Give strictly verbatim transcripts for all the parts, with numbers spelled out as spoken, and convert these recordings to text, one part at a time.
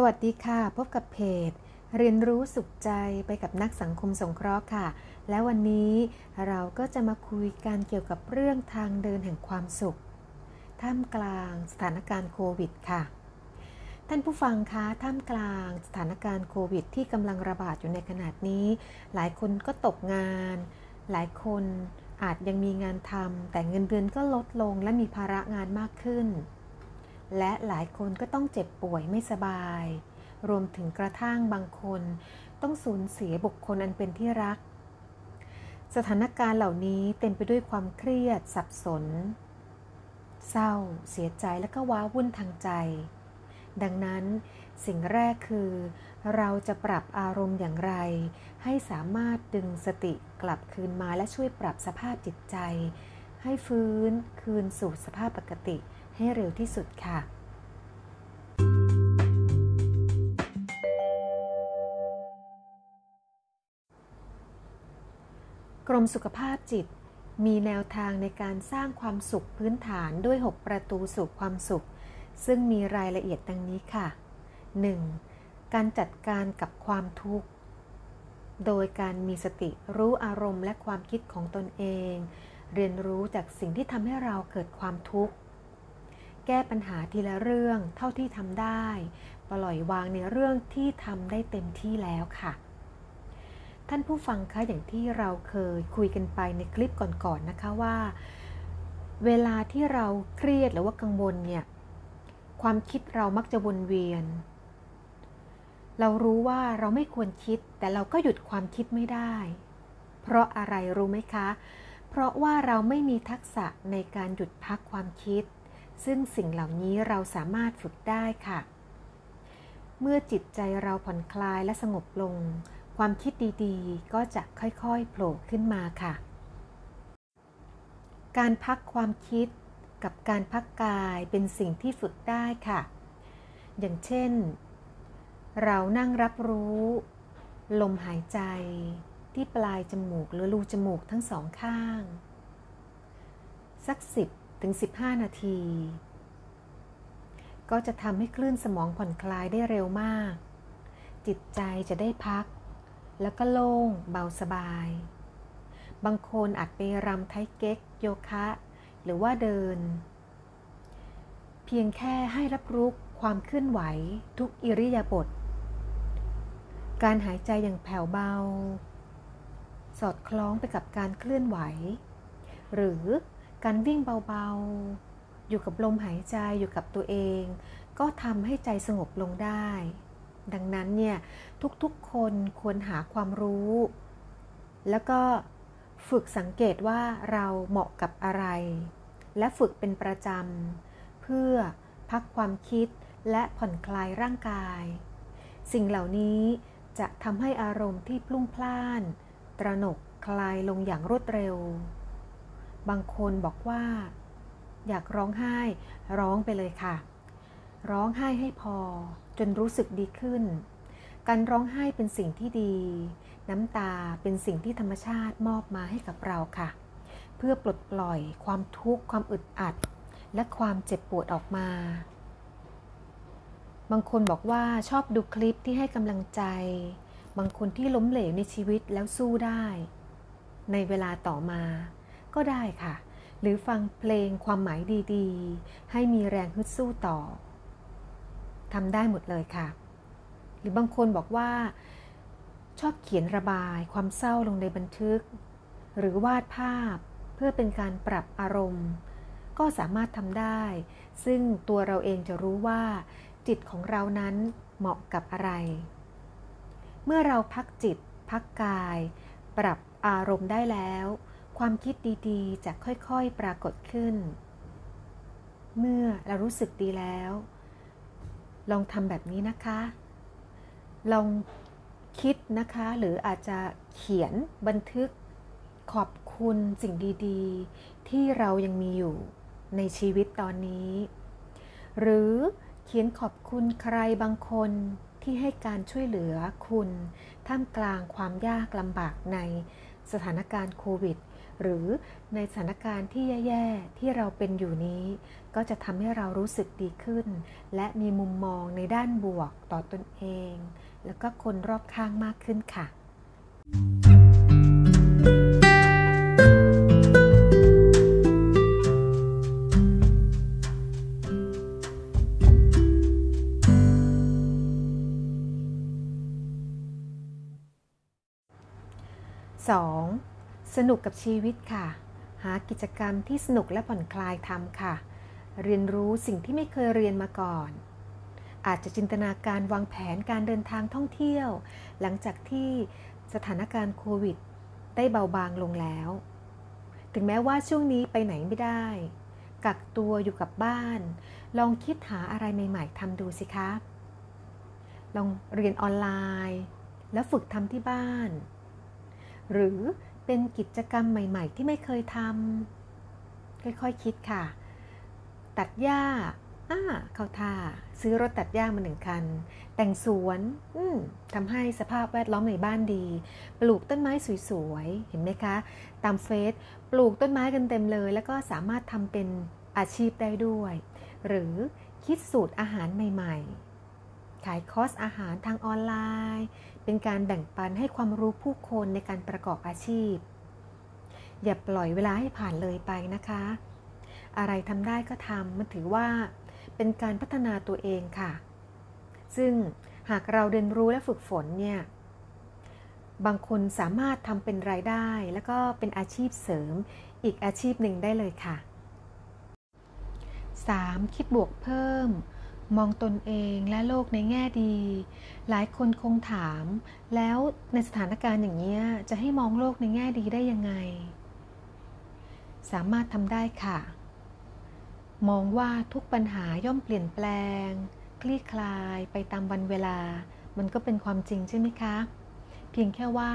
สวัสดีค่ะพบกับเพจเรียนรู้สุขใจไปกับนักสังคมสงเคราะห์ค่ะและวันนี้เราก็จะมาคุยกันเกี่ยวกับเรื่องทางเดินแห่งความสุขท่ามกลางสถานการณ์โควิดค่ะท่านผู้ฟังคะท่ามกลางสถานการณ์โควิดที่กำลังระบาดอยู่ในขณะนี้หลายคนก็ตกงานหลายคนอาจยังมีงานทำแต่เงินเดือนก็ลดลงและมีภาระงานมากขึ้นและหลายคนก็ต้องเจ็บป่วยไม่สบายรวมถึงกระทั่งบางคนต้องสูญเสียบุคคลอันเป็นที่รักสถานการณ์เหล่านี้เต็มไปด้วยความเครียดสับสนเศร้าเสียใจและก็ว้าวุ่นทางใจดังนั้นสิ่งแรกคือเราจะปรับอารมณ์อย่างไรให้สามารถดึงสติกลับคืนมาและช่วยปรับสภาพจิตใจให้ฟื้นคืนสู่สภาพปกติให้เร็วที่สุดค่ะกรมสุขภาพจิตมีแนวทางในการสร้างความสุขพื้นฐานด้วยหกประตูสู่ความสุขซึ่งมีรายละเอียดดังนี้ค่ะ หนึ่ง. การจัดการกับความทุกข์โดยการมีสติรู้อารมณ์และความคิดของตนเองเรียนรู้จากสิ่งที่ทำให้เราเกิดความทุกข์แก้ปัญหาทีละเรื่องเท่าที่ทำได้ปล่อยวางในเรื่องที่ทำได้เต็มที่แล้วค่ะท่านผู้ฟังคะอย่างที่เราเคยคุยกันไปในคลิปก่อนๆ นะคะว่าเวลาที่เราเครียดหรือว่ากังวลเนี่ยความคิดเรามักจะวนเวียนเรารู้ว่าเราไม่ควรคิดแต่เราก็หยุดความคิดไม่ได้เพราะอะไรรู้ไหมคะเพราะว่าเราไม่มีทักษะในการหยุดพักความคิดซึ่งสิ่งเหล่านี้เราสามารถฝึกได้ค่ะเมื่อจิตใจเราผ่อนคลายและสงบลงความคิดดีๆก็จะค่อยๆโผล่ขึ้นมาค่ะการพักความคิดกับการพักกายเป็นสิ่งที่ฝึกได้ค่ะอย่างเช่นเรานั่งรับรู้ลมหายใจที่ปลายจมูกหรือรูจมูกทั้งสองข้างสักสิบถึงสิบห้า นาทีก็จะทำให้คลื่นสมองผ่อนคลายได้เร็วมากจิตใจจะได้พักแล้วก็โล่งเบาสบายบางคนอาจไปรำไทเก๊กโยคะหรือว่าเดินเพียงแค่ให้รับรู้ความเคลื่อนไหวทุกอิริยาบถการหายใจอย่างแผ่วเบาสอดคล้องไปกับการเคลื่อนไหวหรือการวิ่งเบาๆอยู่กับลมหายใจอยู่กับตัวเองก็ทำให้ใจสงบลงได้ดังนั้นเนี่ยทุกๆคนควรหาความรู้แล้วก็ฝึกสังเกตว่าเราเหมาะกับอะไรและฝึกเป็นประจำเพื่อพักความคิดและผ่อนคลายร่างกายสิ่งเหล่านี้จะทำให้อารมณ์ที่พลุ่งพล่านตระหนกคลายลงอย่างรวดเร็วบางคนบอกว่าอยากร้องไห้ร้องไปเลยค่ะร้องไห้ให้พอจนรู้สึกดีขึ้นการร้องไห้เป็นสิ่งที่ดีน้ำตาเป็นสิ่งที่ธรรมชาติมอบมาให้กับเราค่ะเพื่อปลดปล่อยความทุกข์ความอึดอัดและความเจ็บปวดออกมาบางคนบอกว่าชอบดูคลิปที่ให้กำลังใจบางคนที่ล้มเหลวในชีวิตแล้วสู้ได้ในเวลาต่อมาก็ได้ค่ะหรือฟังเพลงความหมายดีๆให้มีแรงฮึดสู้ต่อทำได้หมดเลยค่ะหรือบางคนบอกว่าชอบเขียนระบายความเศร้าลงในบันทึกหรือวาดภาพเพื่อเป็นการปรับอารมณ์ก็สามารถทำได้ซึ่งตัวเราเองจะรู้ว่าจิตของเรานั้นเหมาะกับอะไรเมื่อเราพักจิตพักกายปรับอารมณ์ได้แล้วความคิดดีๆจะค่อยๆปรากฏขึ้นเมื่อเรารู้สึกดีแล้วลองทำแบบนี้นะคะลองคิดนะคะหรืออาจจะเขียนบันทึกขอบคุณสิ่งดีๆที่เรายังมีอยู่ในชีวิตตอนนี้หรือเขียนขอบคุณใครบางคนที่ให้การช่วยเหลือคุณท่ามกลางความยากลำบากในสถานการณ์โควิด หรือในสถานการณ์ที่แย่ๆที่เราเป็นอยู่นี้ก็จะทำให้เรารู้สึกดีขึ้นและมีมุมมองในด้านบวกต่อตนเองแล้วก็คนรอบข้างมากขึ้นค่ะสองสนุกกับชีวิตค่ะหากิจกรรมที่สนุกและผ่อนคลายทำค่ะเรียนรู้สิ่งที่ไม่เคยเรียนมาก่อนอาจจะจินตนาการวางแผนการเดินทางท่องเที่ยวหลังจากที่สถานการณ์โควิดได้เบาบางลงแล้วถึงแม้ว่าช่วงนี้ไปไหนไม่ได้กักตัวอยู่กับบ้านลองคิดหาอะไรใหม่ๆทำดูสิคะลองเรียนออนไลน์แล้วฝึกทำที่บ้านหรือเป็นกิจกรรมใหม่ๆที่ไม่เคยทำค่อยๆคิดค่ะตัดหญ้าอ้าเข้าท่าซื้อรถตัดหญ้ามาหนึ่งคันแต่งสวนทำให้สภาพแวดล้อมในบ้านดีปลูกต้นไม้สวยๆเห็นไหมคะตามเฟซปลูกต้นไม้กันเต็มเลยแล้วก็สามารถทำเป็นอาชีพได้ด้วยหรือคิดสูตรอาหารใหม่ๆขายคอร์สอาหารทางออนไลน์เป็นการแบ่งปันให้ความรู้ผู้คนในการประกอบอาชีพอย่าปล่อยเวลาให้ผ่านเลยไปนะคะอะไรทำได้ก็ทำมันถือว่าเป็นการพัฒนาตัวเองค่ะซึ่งหากเราเรียนรู้และฝึกฝนเนี่ยบางคนสามารถทำเป็นรายได้แล้วก็เป็นอาชีพเสริมอีกอาชีพหนึ่งได้เลยค่ะสามคิดบวกเพิ่มมองตนเองและโลกในแง่ดีหลายคนคงถามแล้วในสถานการณ์อย่างนี้จะให้มองโลกในแง่ดีได้ยังไงสามารถทำได้ค่ะมองว่าทุกปัญหาย่อมเปลี่ยนแปลงคลี่คลายไปตามวันเวลามันก็เป็นความจริงใช่ไหมคะเพียงแค่ว่า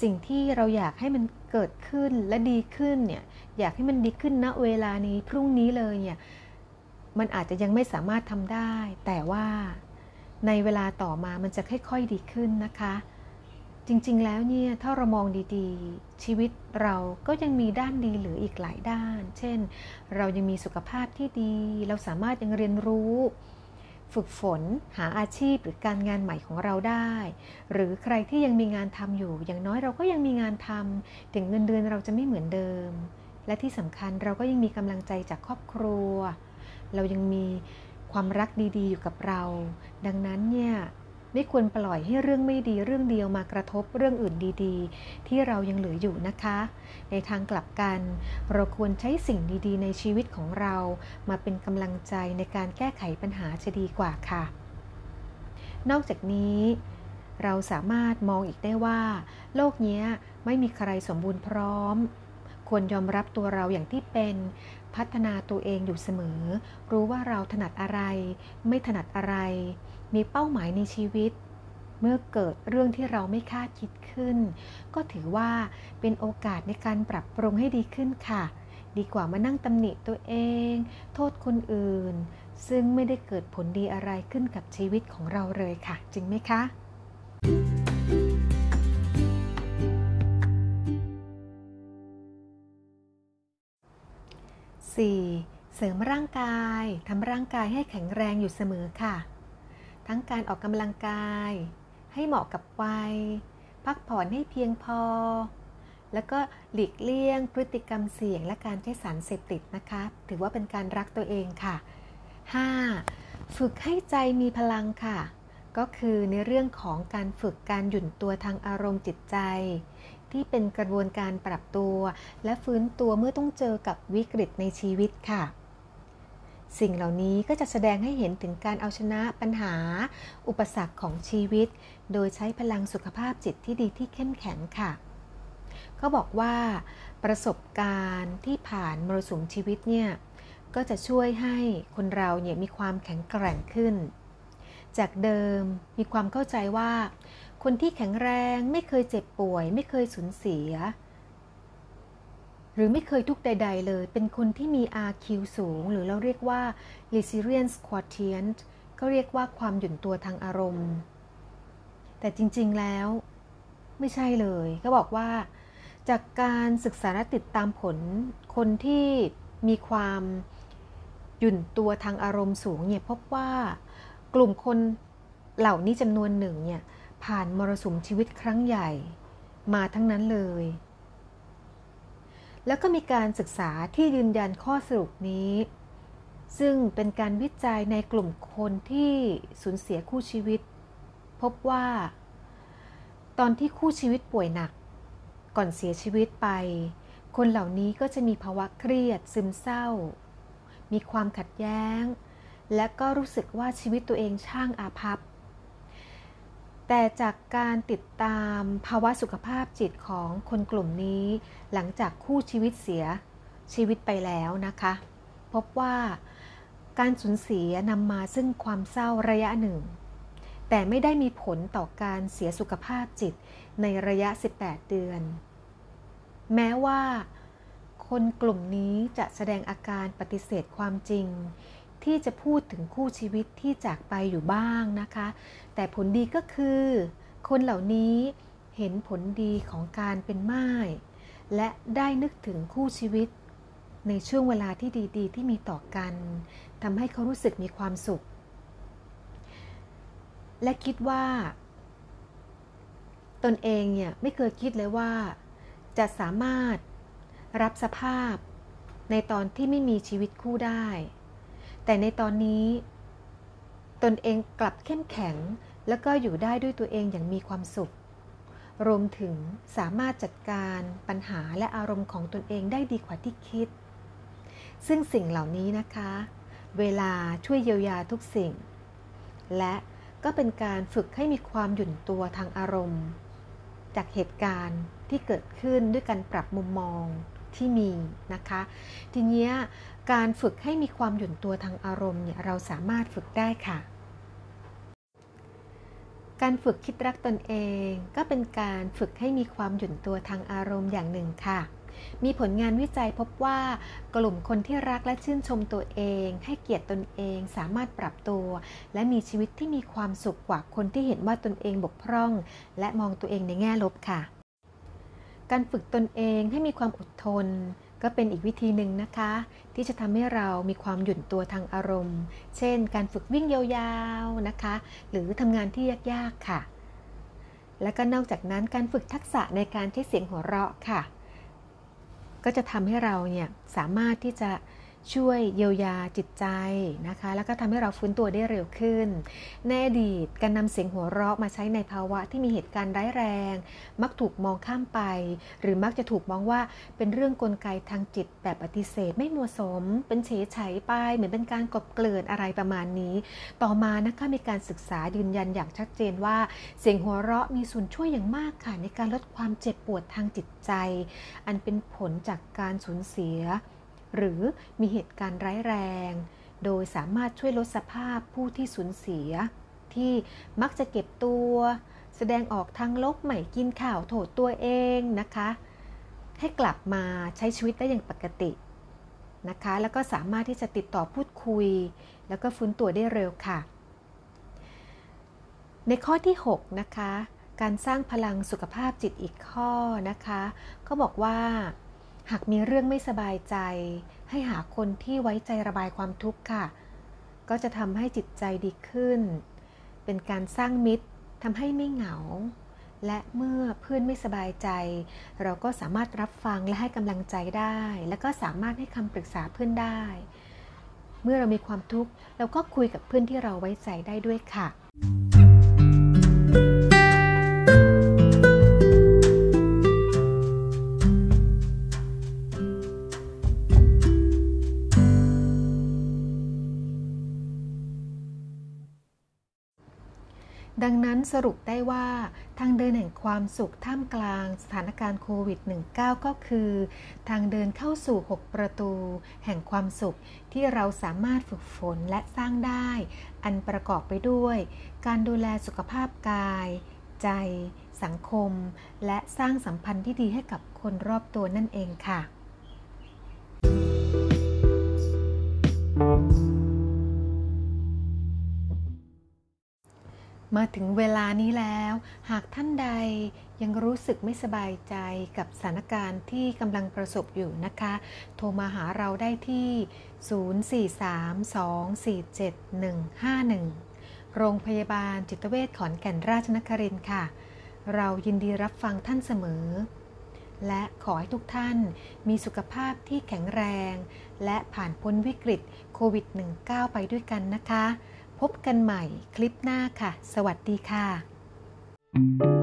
สิ่งที่เราอยากให้มันเกิดขึ้นและดีขึ้นเนี่ยอยากให้มันดีขึ้นณเวลานี้พรุ่งนี้เลยเนี่ยมันอาจจะยังไม่สามารถทำได้แต่ว่าในเวลาต่อมามันจะค่อยๆดีขึ้นนะคะจริงๆแล้วเนี่ยถ้าเรามองดีๆชีวิตเราก็ยังมีด้านดีเหลืออีกหลายด้านเช่นเรายังมีสุขภาพที่ดีเราสามารถยังเรียนรู้ฝึกฝนหาอาชีพหรือการงานใหม่ของเราได้หรือใครที่ยังมีงานทำอยู่อย่างน้อยเราก็ยังมีงานทำถึงเงินเดือนเราจะไม่เหมือนเดิมและที่สำคัญเราก็ยังมีกำลังใจจากครอบครัวเรายังมีความรักดีๆอยู่กับเราดังนั้นเนี่ยไม่ควรปล่อยให้เรื่องไม่ดีเรื่องเดียวมากระทบเรื่องอื่นดีๆที่เรายังเหลืออยู่นะคะในทางกลับกันเราควรใช้สิ่งดีๆในชีวิตของเรามาเป็นกำลังใจในการแก้ไขปัญหาจะดีกว่าค่ะนอกจากนี้เราสามารถมองอีกได้ว่าโลกนี้ไม่มีใครสมบูรณ์พร้อมควรยอมรับตัวเราอย่างที่เป็นพัฒนาตัวเองอยู่เสมอรู้ว่าเราถนัดอะไรไม่ถนัดอะไรมีเป้าหมายในชีวิตเมื่อเกิดเรื่องที่เราไม่คาดคิดขึ้นก็ถือว่าเป็นโอกาสในการปรับปรุงให้ดีขึ้นค่ะดีกว่ามานั่งตำหนิตัวเองโทษคนอื่นซึ่งไม่ได้เกิดผลดีอะไรขึ้นกับชีวิตของเราเลยค่ะจริงไหมคะสี่เสริมร่างกายทำร่างกายให้แข็งแรงอยู่เสมอค่ะทั้งการออกกำลังกายให้เหมาะกับวัยพักผ่อนให้เพียงพอแล้วก็หลีกเลี่ยงพฤติกรรมเสี่ยงและการใช้สารเสพติดนะคะถือว่าเป็นการรักตัวเองค่ะห้าฝึกให้ใจมีพลังค่ะก็คือในเรื่องของการฝึกการหยุ่นตัวทางอารมณ์จิตใจที่เป็นกระบวนการปรับตัวและฟื้นตัวเมื่อต้องเจอกับวิกฤตในชีวิตค่ะสิ่งเหล่านี้ก็จะแสดงให้เห็นถึงการเอาชนะปัญหาอุปสรรคของชีวิตโดยใช้พลังสุขภาพจิตที่ดีที่เข้มแข็งค่ะก็บอกว่าประสบการณ์ที่ผ่านมรสุมชีวิตเนี่ยก็จะช่วยให้คนเราเนี่ยมีความแข็งแกร่งขึ้นจากเดิมมีความเข้าใจว่าคนที่แข็งแรงไม่เคยเจ็บป่วยไม่เคยสูญเสียหรือไม่เคยทุกข์ใดๆเลยเป็นคนที่มี อาร์ คิว สูงหรือเราเรียกว่า Resilience Quotient ก็เรียกว่าความหยุ่นตัวทางอารมณ์แต่จริงๆแล้วไม่ใช่เลยก็บอกว่า จากการศึกษาและติดตามผลคนที่มีความหยุ่นตัวทางอารมณ์สูงเนี่ยพบว่ากลุ่มคนเหล่านี้จำนวนหนึ่งเนี่ยผ่านมรสุมชีวิตครั้งใหญ่มาทั้งนั้นเลยแล้วก็มีการศึกษาที่ยืนยันข้อสรุปนี้ซึ่งเป็นการวิจัยในกลุ่มคนที่สูญเสียคู่ชีวิตพบว่าตอนที่คู่ชีวิตป่วยหนักก่อนเสียชีวิตไปคนเหล่านี้ก็จะมีภาวะเครียดซึมเศร้ามีความขัดแย้งและก็รู้สึกว่าชีวิตตัวเองช่างอาภัพแต่จากการติดตามภาวะสุขภาพจิตของคนกลุ่มนี้หลังจากคู่ชีวิตเสียชีวิตไปแล้วนะคะพบว่าการสูญเสียนำมาซึ่งความเศร้าระยะหนึ่งแต่ไม่ได้มีผลต่อการเสียสุขภาพจิตในระยะสิบแปดเดือนแม้ว่าคนกลุ่มนี้จะแสดงอาการปฏิเสธความจริงที่จะพูดถึงคู่ชีวิตที่จากไปอยู่บ้างนะคะแต่ผลดีก็คือคนเหล่านี้เห็นผลดีของการเป็นม่ายและได้นึกถึงคู่ชีวิตในช่วงเวลาที่ดีๆที่มีต่อกันทำให้เขารู้สึกมีความสุขและคิดว่าตนเองเนี่ยไม่เคยคิดเลยว่าจะสามารถรับสภาพในตอนที่ไม่มีชีวิตคู่ได้แต่ในตอนนี้ตนเองกลับเข้มแข็งแล้วก็อยู่ได้ด้วยตัวเองอย่างมีความสุขรวมถึงสามารถจัดการปัญหาและอารมณ์ของตนเองได้ดีกว่าที่คิดซึ่งสิ่งเหล่านี้นะคะเวลาช่วยเยียวยาทุกสิ่งและก็เป็นการฝึกให้มีความหยุ่นตัวทางอารมณ์จากเหตุการณ์ที่เกิดขึ้นด้วยการปรับมุมมองที่มีนะคะทีนี้การฝึกให้มีความหยุ่นตัวทางอารมณ์เนี่ยเราสามารถฝึกได้ค่ะการฝึกคิดรักตนเองก็เป็นการฝึกให้มีความหยุ่นตัวทางอารมณ์อย่างหนึ่งค่ะมีผลงานวิจัยพบว่ากลุ่มคนที่รักและชื่นชมตัวเองให้เกียรติตนเองสามารถปรับตัวและมีชีวิตที่มีความสุขกว่าคนที่เห็นว่าตนเองบกพร่องและมองตัวเองในแง่ลบค่ะการฝึกตนเองให้มีความอดทนก็เป็นอีกวิธีหนึ่งนะคะที่จะทำให้เรามีความหยุ่นตัวทางอารมณ์เช่นการฝึกวิ่งยาวๆนะคะหรือทำงานที่ยากๆค่ะและก็นอกจากนั้นการฝึกทักษะในการใช้เสียงหัวเราะค่ะก็จะทำให้เราเนี่ยสามารถที่จะช่วยเยียวยาจิตใจนะคะแล้วก็ทำให้เราฟื้นตัวได้เร็วขึ้นในอดีตการนำเสียงหัวเราะมาใช้ในภาวะที่มีเหตุการณ์ร้ายแรงมักถูกมองข้ามไปหรือมักจะถูกมองว่าเป็นเรื่องกลไกทางจิตแบบปฏิเสธไม่เหมาะสมเป็นเฉยเฉยไปเหมือนเป็นการกลบเกลื่อนอะไรประมาณนี้ต่อมานะคะมีการศึกษายืนยันอย่างชัดเจนว่าเสียงหัวเราะมีส่วนช่วยอย่างมากค่ะในการลดความเจ็บปวดทางจิตใจอันเป็นผลจากการสูญเสียหรือมีเหตุการณ์ร้ายแรงโดยสามารถช่วยลดสภาพผู้ที่สูญเสียที่มักจะเก็บตัวแสดงออกทางลบใหม่กินข่าวโทษตัวเองนะคะให้กลับมาใช้ชีวิตได้อย่างปกตินะคะแล้วก็สามารถที่จะติดต่อพูดคุยแล้วก็ฟื้นตัวได้เร็วค่ะในข้อที่หกนะคะการสร้างพลังสุขภาพจิตอีกข้อนะคะก็บอกว่าหากมีเรื่องไม่สบายใจให้หาคนที่ไว้ใจระบายความทุกข์ค่ะก็จะทำให้จิตใจดีขึ้นเป็นการสร้างมิตรทำให้ไม่เหงาและเมื่อเพื่อนไม่สบายใจเราก็สามารถรับฟังและให้กำลังใจได้และก็สามารถให้คำปรึกษาเพื่อนได้เมื่อเรามีความทุกข์เราก็คุยกับเพื่อนที่เราไว้ใจได้ด้วยค่ะดังนั้นสรุปได้ว่าทางเดินแห่งความสุขท่ามกลางสถานการณ์โควิด สิบเก้า ก็คือทางเดินเข้าสู่หกประตูแห่งความสุขที่เราสามารถฝึกฝนและสร้างได้อันประกอบไปด้วยการดูแลสุขภาพกายใจสังคมและสร้างสัมพันธ์ที่ดีให้กับคนรอบตัวนั่นเองค่ะมาถึงเวลานี้แล้วหากท่านใด ยังรู้สึกไม่สบายใจกับสถานการณ์ที่กำลังประสบอยู่นะคะโทรมาหาเราได้ที่ศูนย์ สี่ สาม สอง สี่ เจ็ด หนึ่ง ห้า หนึ่งโรงพยาบาลจิตเวชขอนแก่นราชนครินทร์ค่ะเรายินดีรับฟังท่านเสมอและขอให้ทุกท่านมีสุขภาพที่แข็งแรงและผ่านพ้นวิกฤตโควิด สิบเก้า ไปด้วยกันนะคะพบกันใหม่คลิปหน้าค่ะสวัสดีค่ะ